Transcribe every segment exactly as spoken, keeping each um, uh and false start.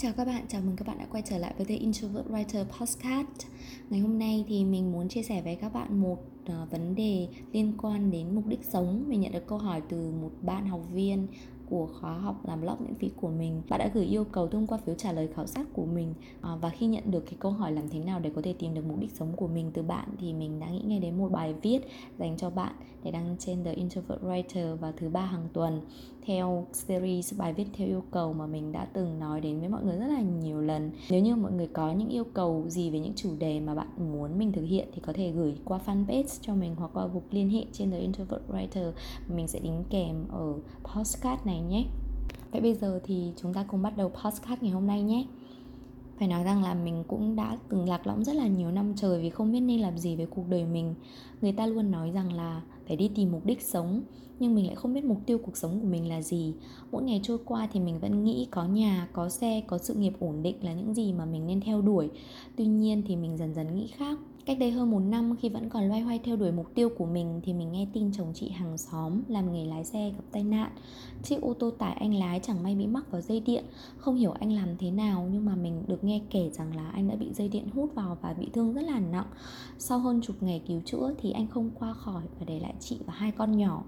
Chào các bạn, chào mừng các bạn đã quay trở lại với The Introvert Writer Podcast. Ngày hôm nay thì mình muốn chia sẻ với các bạn một uh, vấn đề liên quan đến mục đích sống. Mình nhận được câu hỏi từ một bạn học viên của khóa học làm blog miễn phí của mình. Bạn đã gửi yêu cầu thông qua phiếu trả lời khảo sát của mình. uh, Và khi nhận được cái câu hỏi làm thế nào để có thể tìm được mục đích sống của mình từ bạn, thì mình đã nghĩ ngay đến một bài viết dành cho bạn để đăng trên The Introvert Writer vào thứ ba hàng tuần, theo series bài viết theo yêu cầu mà mình đã từng nói đến với mọi người rất là nhiều lần. Nếu như mọi người có những yêu cầu gì về những chủ đề mà bạn muốn mình thực hiện thì có thể gửi qua fanpage cho mình hoặc qua mục liên hệ trên The Introvert Writer. Mình sẽ đính kèm ở podcast này nhé. Vậy bây giờ thì chúng ta cùng bắt đầu podcast ngày hôm nay nhé. Phải nói rằng là mình cũng đã từng lạc lõng rất là nhiều năm trời vì không biết nên làm gì với cuộc đời mình. Người ta luôn nói rằng là phải đi tìm mục đích sống, nhưng mình lại không biết mục tiêu cuộc sống của mình là gì. Mỗi ngày trôi qua thì mình vẫn nghĩ có nhà, có xe, có sự nghiệp ổn định là những gì mà mình nên theo đuổi. Tuy nhiên thì mình dần dần nghĩ khác. Cách đây hơn một năm, khi vẫn còn loay hoay theo đuổi mục tiêu của mình, thì mình nghe tin chồng chị hàng xóm làm nghề lái xe gặp tai nạn. Chiếc ô tô tải anh lái chẳng may bị mắc vào dây điện. Không hiểu anh làm thế nào, nhưng mà mình được nghe kể rằng là anh đã bị dây điện hút vào và bị thương rất là nặng. Sau hơn chục ngày cứu chữa thì anh không qua khỏi và để lại chị và hai con nhỏ.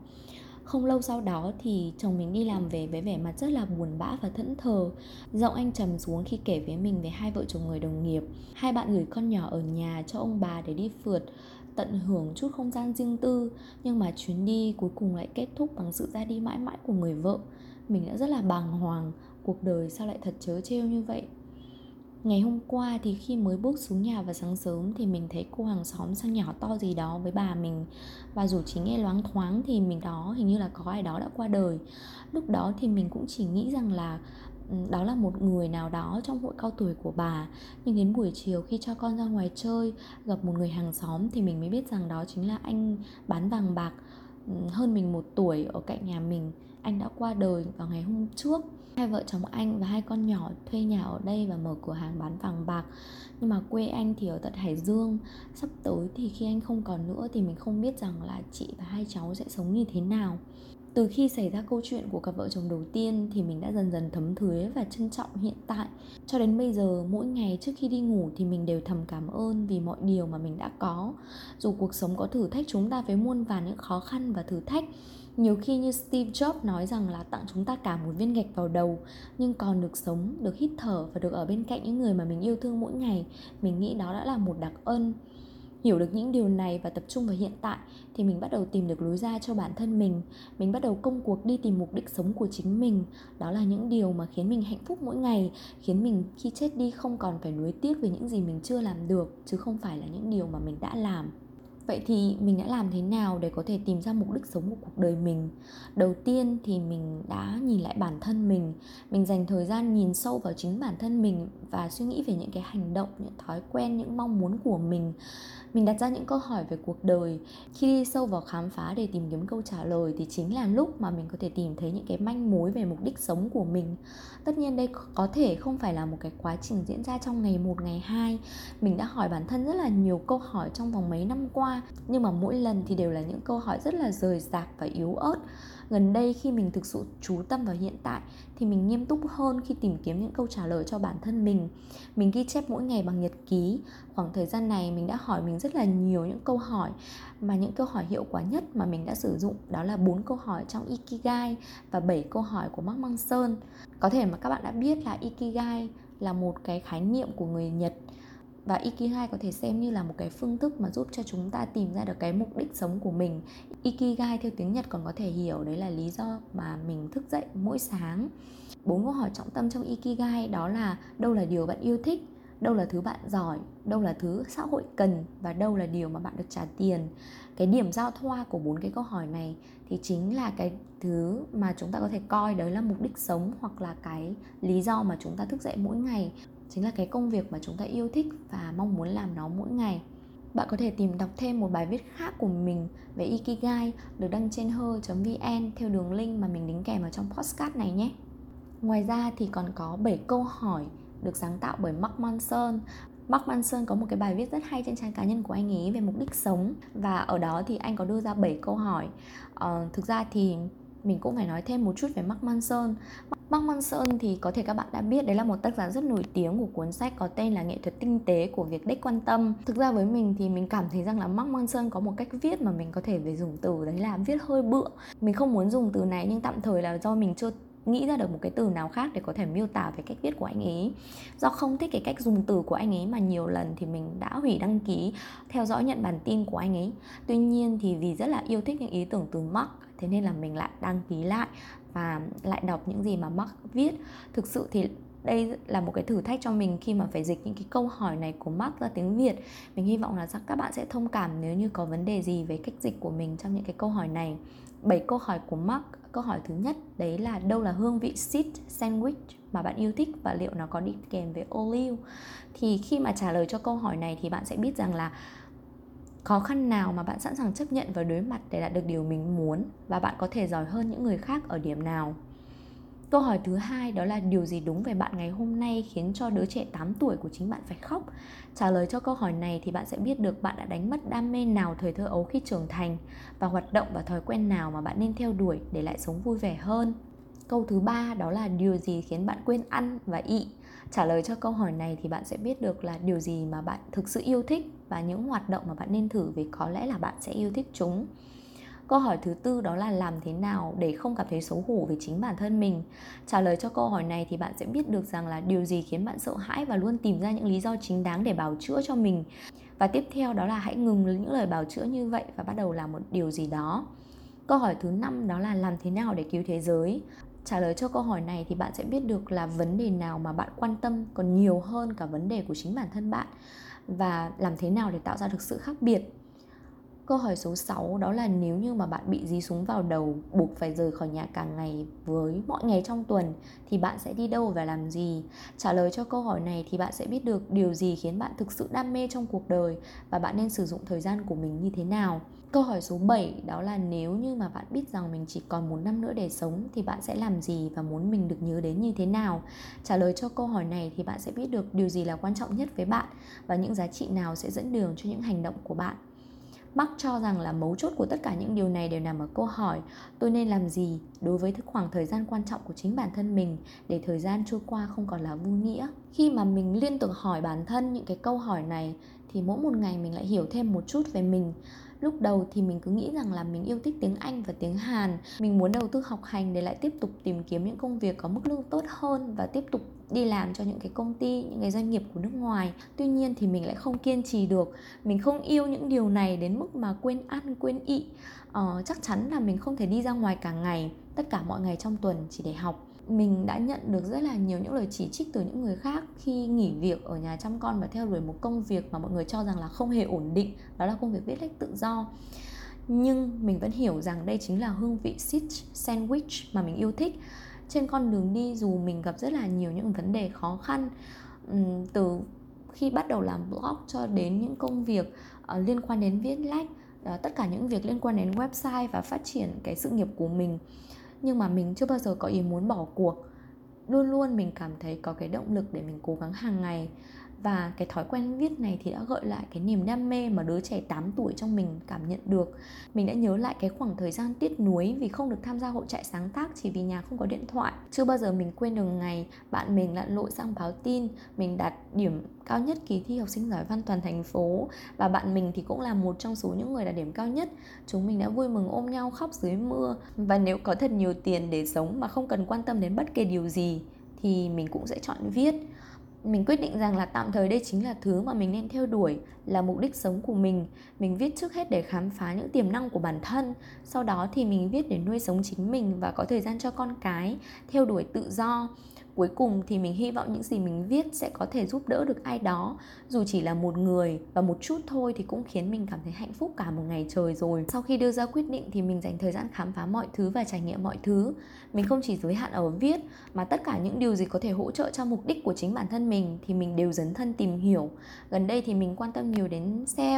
Không lâu sau đó thì chồng mình đi làm về với vẻ mặt rất là buồn bã và thẫn thờ. Giọng anh trầm xuống khi kể với mình về hai vợ chồng người đồng nghiệp. Hai bạn gửi con nhỏ ở nhà cho ông bà để đi phượt, tận hưởng chút không gian riêng tư. Nhưng mà chuyến đi cuối cùng lại kết thúc bằng sự ra đi mãi mãi của người vợ. Mình đã rất là bàng hoàng, cuộc đời sao lại thật trớ trêu như vậy. Ngày hôm qua thì khi mới bước xuống nhà vào sáng sớm thì mình thấy cô hàng xóm sang nhỏ to gì đó với bà mình. Và dù chỉ nghe loáng thoáng thì mình đó hình như là có ai đó đã qua đời. Lúc đó thì mình cũng chỉ nghĩ rằng là đó là một người nào đó trong hội cao tuổi của bà. Nhưng đến buổi chiều khi cho con ra ngoài chơi, gặp một người hàng xóm thì mình mới biết rằng đó chính là anh bán vàng bạc hơn mình một tuổi ở cạnh nhà mình. Anh đã qua đời vào ngày hôm trước. Hai vợ chồng anh và hai con nhỏ thuê nhà ở đây và mở cửa hàng bán vàng bạc. Nhưng mà quê anh thì ở tận Hải Dương. Sắp tới thì khi anh không còn nữa thì mình không biết rằng là chị và hai cháu sẽ sống như thế nào. Từ khi xảy ra câu chuyện của cặp vợ chồng đầu tiên thì mình đã dần dần thấm thía và trân trọng hiện tại. Cho đến bây giờ, mỗi ngày trước khi đi ngủ thì mình đều thầm cảm ơn vì mọi điều mà mình đã có. Dù cuộc sống có thử thách chúng ta với muôn vàn những khó khăn và thử thách, nhiều khi như Steve Jobs nói rằng là tặng chúng ta cả một viên gạch vào đầu, nhưng còn được sống, được hít thở và được ở bên cạnh những người mà mình yêu thương mỗi ngày, mình nghĩ đó đã là một đặc ân. Hiểu được những điều này và tập trung vào hiện tại thì mình bắt đầu tìm được lối ra cho bản thân mình. Mình bắt đầu công cuộc đi tìm mục đích sống của chính mình. Đó là những điều mà khiến mình hạnh phúc mỗi ngày, khiến mình khi chết đi không còn phải nuối tiếc về những gì mình chưa làm được, chứ không phải là những điều mà mình đã làm. Vậy thì mình đã làm thế nào để có thể tìm ra mục đích sống của cuộc đời mình? Đầu tiên thì mình đã nhìn lại bản thân mình. Mình dành thời gian nhìn sâu vào chính bản thân mình và suy nghĩ về những cái hành động, những thói quen, những mong muốn của mình. Mình đặt ra những câu hỏi về cuộc đời. Khi đi sâu vào khám phá để tìm kiếm câu trả lời thì chính là lúc mà mình có thể tìm thấy những cái manh mối về mục đích sống của mình. Tất nhiên đây có thể không phải là một cái quá trình diễn ra trong ngày một, ngày hai. Mình đã hỏi bản thân rất là nhiều câu hỏi trong vòng mấy năm qua, nhưng mà mỗi lần thì đều là những câu hỏi rất là rời rạc và yếu ớt. Gần đây khi mình thực sự chú tâm vào hiện tại thì mình nghiêm túc hơn khi tìm kiếm những câu trả lời cho bản thân mình. Mình ghi chép mỗi ngày bằng nhật ký. Khoảng thời gian này mình đã hỏi mình rất là nhiều những câu hỏi, mà những câu hỏi hiệu quả nhất mà mình đã sử dụng đó là bốn câu hỏi trong Ikigai và bảy câu hỏi của Mark Manson. Có thể mà các bạn đã biết là Ikigai là một cái khái niệm của người Nhật. Và Ikigai có thể xem như là một cái phương thức mà giúp cho chúng ta tìm ra được cái mục đích sống của mình. Ikigai theo tiếng Nhật còn có thể hiểu đấy là lý do mà mình thức dậy mỗi sáng. Bốn câu hỏi trọng tâm trong Ikigai đó là đâu là điều bạn yêu thích, đâu là thứ bạn giỏi, đâu là thứ xã hội cần và đâu là điều mà bạn được trả tiền. Cái điểm giao thoa của bốn cái câu hỏi này thì chính là cái thứ mà chúng ta có thể coi đấy là mục đích sống hoặc là cái lý do mà chúng ta thức dậy mỗi ngày. chính là cái công việc mà chúng ta yêu thích và mong muốn làm nó mỗi ngày. Bạn có thể tìm đọc thêm một bài viết khác của mình về Ikigai được đăng trên her chấm vn theo đường link mà mình đính kèm ở trong podcast này nhé. Ngoài ra thì còn có bảy câu hỏi được sáng tạo bởi Mark Manson. Mark Manson có một cái bài viết rất hay trên trang cá nhân của anh ấy về mục đích sống, và ở đó thì anh có đưa ra bảy câu hỏi. Ờ, thực ra thì mình cũng phải nói thêm một chút về Mark Manson. Mark Manson thì có thể các bạn đã biết, đấy là một tác giả rất nổi tiếng của cuốn sách có tên là Nghệ thuật tinh tế của việc đích quan tâm. Thực ra với mình thì mình cảm thấy rằng là Mark Manson có một cách viết mà mình có thể về dùng từ đấy là viết hơi bựa. Mình không muốn dùng từ này nhưng tạm thời là do mình chưa nghĩ ra được một cái từ nào khác để có thể miêu tả về cách viết của anh ấy. Do không thích cái cách dùng từ của anh ấy mà nhiều lần thì mình đã hủy đăng ký theo dõi nhận bản tin của anh ấy. Tuy nhiên thì vì rất là yêu thích những ý tưởng từ Mark, thế nên là mình lại đăng ký lại và lại đọc những gì mà Mark viết. Thực sự thì đây là một cái thử thách cho mình khi mà phải dịch những cái câu hỏi này của Mark ra tiếng Việt. Mình hy vọng là các bạn sẽ thông cảm nếu như có vấn đề gì về cách dịch của mình trong những cái câu hỏi này. Bảy câu hỏi của Mark. Câu hỏi thứ nhất đấy là đâu là hương vị seed sandwich mà bạn yêu thích và liệu nó có đi kèm với olive. Thì khi mà trả lời cho câu hỏi này thì bạn sẽ biết rằng là khó khăn nào mà bạn sẵn sàng chấp nhận và đối mặt để đạt được điều mình muốn, và bạn có thể giỏi hơn những người khác ở điểm nào. Câu hỏi thứ hai đó là điều gì đúng về bạn ngày hôm nay khiến cho đứa trẻ tám tuổi của chính bạn phải khóc. Trả lời cho câu hỏi này thì bạn sẽ biết được bạn đã đánh mất đam mê nào thời thơ ấu khi trưởng thành, và hoạt động và thói quen nào mà bạn nên theo đuổi để lại sống vui vẻ hơn. Câu thứ ba đó là điều gì khiến bạn quên ăn và ị. Trả lời cho câu hỏi này thì bạn sẽ biết được là điều gì mà bạn thực sự yêu thích và những hoạt động mà bạn nên thử vì có lẽ là bạn sẽ yêu thích chúng. Câu hỏi thứ tư đó là làm thế nào để không cảm thấy xấu hổ về chính bản thân mình. Trả lời cho câu hỏi này thì bạn sẽ biết được rằng là điều gì khiến bạn sợ hãi và luôn tìm ra những lý do chính đáng để bào chữa cho mình. Và tiếp theo đó là hãy ngừng những lời bào chữa như vậy và bắt đầu làm một điều gì đó. Câu hỏi thứ năm đó là làm thế nào để cứu thế giới. Trả lời cho câu hỏi này thì bạn sẽ biết được là vấn đề nào mà bạn quan tâm còn nhiều hơn cả vấn đề của chính bản thân bạn, và làm thế nào để tạo ra được sự khác biệt. Câu hỏi số sáu đó là nếu như mà bạn bị dí súng vào đầu, buộc phải rời khỏi nhà cả ngày với mọi ngày trong tuần thì bạn sẽ đi đâu và làm gì. Trả lời cho câu hỏi này thì bạn sẽ biết được điều gì khiến bạn thực sự đam mê trong cuộc đời và bạn nên sử dụng thời gian của mình như thế nào. Câu hỏi số bảy đó là nếu như mà bạn biết rằng mình chỉ còn một năm nữa để sống thì bạn sẽ làm gì và muốn mình được nhớ đến như thế nào. Trả lời cho câu hỏi này thì bạn sẽ biết được điều gì là quan trọng nhất với bạn và những giá trị nào sẽ dẫn đường cho những hành động của bạn. Mark cho rằng là mấu chốt của tất cả những điều này đều nằm ở câu hỏi tôi nên làm gì đối với khoảng thời gian quan trọng của chính bản thân mình để thời gian trôi qua không còn là vô nghĩa. Khi mà mình liên tục hỏi bản thân những cái câu hỏi này thì mỗi một ngày mình lại hiểu thêm một chút về mình. Lúc đầu thì mình cứ nghĩ rằng là mình yêu thích tiếng Anh và tiếng Hàn, mình muốn đầu tư học hành để lại tiếp tục tìm kiếm những công việc có mức lương tốt hơn và tiếp tục đi làm cho những cái công ty, những cái doanh nghiệp của nước ngoài. Tuy nhiên thì mình lại không kiên trì được, mình không yêu những điều này đến mức mà quên ăn, quên ị. Ờ, chắc chắn là mình không thể đi ra ngoài cả ngày, tất cả mọi ngày trong tuần chỉ để học. Mình đã nhận được rất là nhiều những lời chỉ trích từ những người khác khi nghỉ việc ở nhà chăm con và theo đuổi một công việc mà mọi người cho rằng là không hề ổn định, đó là công việc viết lách tự do. Nhưng mình vẫn hiểu rằng đây chính là hương vị seed sandwich mà mình yêu thích. Trên con đường đi dù mình gặp rất là nhiều những vấn đề khó khăn, từ khi bắt đầu làm blog cho đến những công việc liên quan đến viết lách, tất cả những việc liên quan đến website và phát triển cái sự nghiệp của mình. Nhưng mà mình chưa bao giờ có ý muốn bỏ cuộc. Luôn luôn mình cảm thấy có cái động lực để mình cố gắng hàng ngày. Và cái thói quen viết này thì đã gợi lại cái niềm đam mê mà đứa trẻ tám tuổi trong mình cảm nhận được. Mình đã nhớ lại cái khoảng thời gian tiếc nuối vì không được tham gia hội trại sáng tác chỉ vì nhà không có điện thoại. Chưa bao giờ mình quên được ngày bạn mình lặn lội sang báo tin, mình đạt điểm cao nhất kỳ thi học sinh giỏi văn toàn thành phố. Và bạn mình thì cũng là một trong số những người đạt điểm cao nhất. Chúng mình đã vui mừng ôm nhau khóc dưới mưa. Và nếu có thật nhiều tiền để sống mà không cần quan tâm đến bất kỳ điều gì thì mình cũng sẽ chọn viết. Mình quyết định rằng là tạm thời đây chính là thứ mà mình nên theo đuổi, là mục đích sống của mình. Mình viết trước hết để khám phá những tiềm năng của bản thân, sau đó thì mình viết để nuôi sống chính mình và có thời gian cho con cái, theo đuổi tự do. Cuối cùng thì mình hy vọng những gì mình viết sẽ có thể giúp đỡ được ai đó, dù chỉ là một người và một chút thôi thì cũng khiến mình cảm thấy hạnh phúc cả một ngày trời rồi. Sau khi đưa ra quyết định thì mình dành thời gian khám phá mọi thứ và trải nghiệm mọi thứ. Mình không chỉ giới hạn ở viết mà tất cả những điều gì có thể hỗ trợ cho mục đích của chính bản thân mình thì mình đều dấn thân tìm hiểu. Gần đây thì mình quan tâm nhiều đến ét e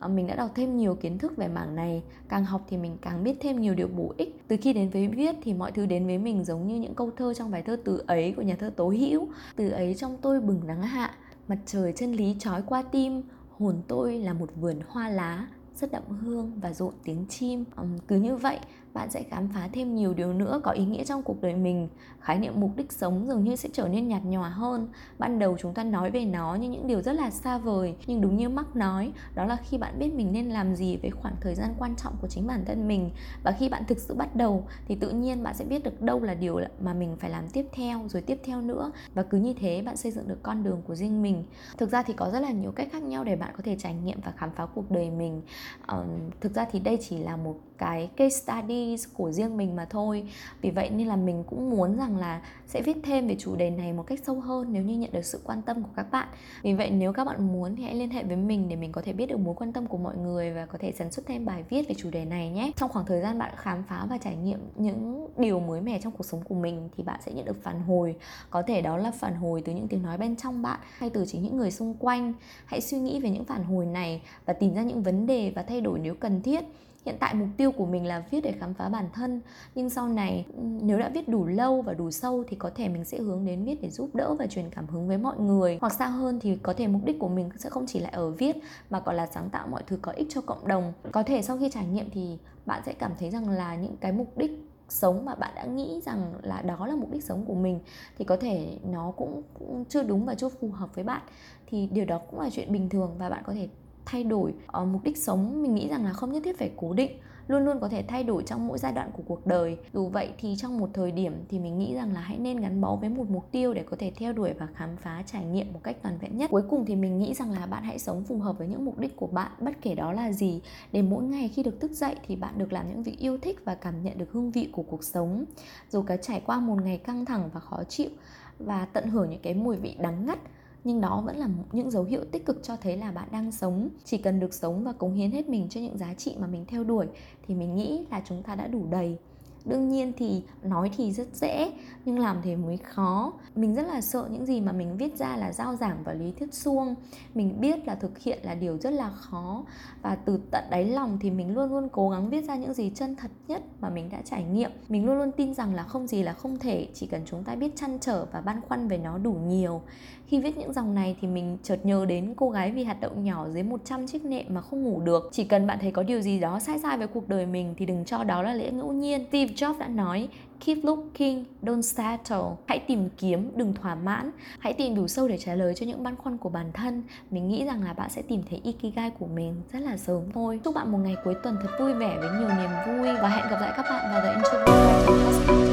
o, mình đã đọc thêm nhiều kiến thức về mảng này, càng học thì mình càng biết thêm nhiều điều bổ ích. Từ khi đến với viết thì mọi thứ đến với mình giống như những câu thơ trong bài thơ Từ ấy của nhà thơ Tố Hữu. Từ ấy trong tôi bừng nắng hạ, mặt trời chân lý trói qua tim, hồn tôi là một vườn hoa lá, rất đậm hương và rộn tiếng chim. uhm, Cứ như vậy, bạn sẽ khám phá thêm nhiều điều nữa có ý nghĩa trong cuộc đời mình. Khái niệm mục đích sống dường như sẽ trở nên nhạt nhòa hơn. Ban đầu chúng ta nói về nó như những điều rất là xa vời, nhưng đúng như Mark nói, đó là khi bạn biết mình nên làm gì với khoảng thời gian quan trọng của chính bản thân mình. Và khi bạn thực sự bắt đầu thì tự nhiên bạn sẽ biết được đâu là điều mà mình phải làm tiếp theo, rồi tiếp theo nữa. Và cứ như thế bạn xây dựng được con đường của riêng mình. Thực ra thì có rất là nhiều cách khác nhau để bạn có thể trải nghiệm và khám phá cuộc đời mình. Ờ, thực ra thì đây chỉ là một cái case study của riêng mình mà thôi. Vì vậy nên là mình cũng muốn rằng là sẽ viết thêm về chủ đề này một cách sâu hơn nếu như nhận được sự quan tâm của các bạn. Vì vậy nếu các bạn muốn thì hãy liên hệ với mình để mình có thể biết được mối quan tâm của mọi người và có thể sản xuất thêm bài viết về chủ đề này nhé. Trong khoảng thời gian bạn khám phá và trải nghiệm những điều mới mẻ trong cuộc sống của mình thì bạn sẽ nhận được phản hồi. Có thể đó là phản hồi từ những tiếng nói bên trong bạn hay từ chính những người xung quanh. Hãy suy nghĩ về những phản hồi này và tìm ra những vấn đề và thay đổi nếu cần thiết. Hiện tại mục tiêu của mình là viết để khám phá bản thân, nhưng sau này nếu đã viết đủ lâu và đủ sâu thì có thể mình sẽ hướng đến viết để giúp đỡ và truyền cảm hứng với mọi người. Hoặc xa hơn thì có thể mục đích của mình sẽ không chỉ lại ở viết mà còn là sáng tạo mọi thứ có ích cho cộng đồng. Có thể sau khi trải nghiệm thì bạn sẽ cảm thấy rằng là những cái mục đích sống mà bạn đã nghĩ rằng là đó là mục đích sống của mình thì có thể nó cũng, cũng chưa đúng và chưa phù hợp với bạn. Thì điều đó cũng là chuyện bình thường và bạn có thể thay đổi. Ờ, mục đích sống mình nghĩ rằng là không nhất thiết phải cố định, luôn luôn có thể thay đổi trong mỗi giai đoạn của cuộc đời. Dù vậy thì trong một thời điểm thì mình nghĩ rằng là hãy nên gắn bó với một mục tiêu để có thể theo đuổi và khám phá trải nghiệm một cách toàn vẹn nhất. Cuối cùng thì mình nghĩ rằng là bạn hãy sống phù hợp với những mục đích của bạn, bất kể đó là gì, để mỗi ngày khi được thức dậy thì bạn được làm những việc yêu thích và cảm nhận được hương vị của cuộc sống, dù có trải qua một ngày căng thẳng và khó chịu, và tận hưởng những cái mùi vị đắng ngắt. Nhưng đó vẫn là những dấu hiệu tích cực cho thấy là bạn đang sống. Chỉ cần được sống và cống hiến hết mình cho những giá trị mà mình theo đuổi thì mình nghĩ là chúng ta đã đủ đầy. Đương nhiên thì nói thì rất dễ, nhưng làm thì mới khó. Mình rất là sợ những gì mà mình viết ra là giao giảng và lý thuyết suông. Mình biết là thực hiện là điều rất là khó. Và từ tận đáy lòng thì mình luôn luôn cố gắng viết ra những gì chân thật nhất mà mình đã trải nghiệm. Mình luôn luôn tin rằng là không gì là không thể, chỉ cần chúng ta biết trăn trở và băn khoăn về nó đủ nhiều. Khi viết những dòng này thì mình chợt nhớ đến cô gái vì hạt đậu nhỏ dưới một trăm chiếc nệm mà không ngủ được. Chỉ cần bạn thấy có điều gì đó sai sai về cuộc đời mình thì đừng cho đó là lẽ ngẫu nhiên. Steve Jobs đã nói, keep looking, don't settle. Hãy tìm kiếm, đừng thỏa mãn. Hãy tìm đủ sâu để trả lời cho những băn khoăn của bản thân. Mình nghĩ rằng là bạn sẽ tìm thấy Ikigai của mình rất là sớm thôi. Chúc bạn một ngày cuối tuần thật vui vẻ với nhiều niềm vui. Và hẹn gặp lại các bạn vào The Introvert Writer.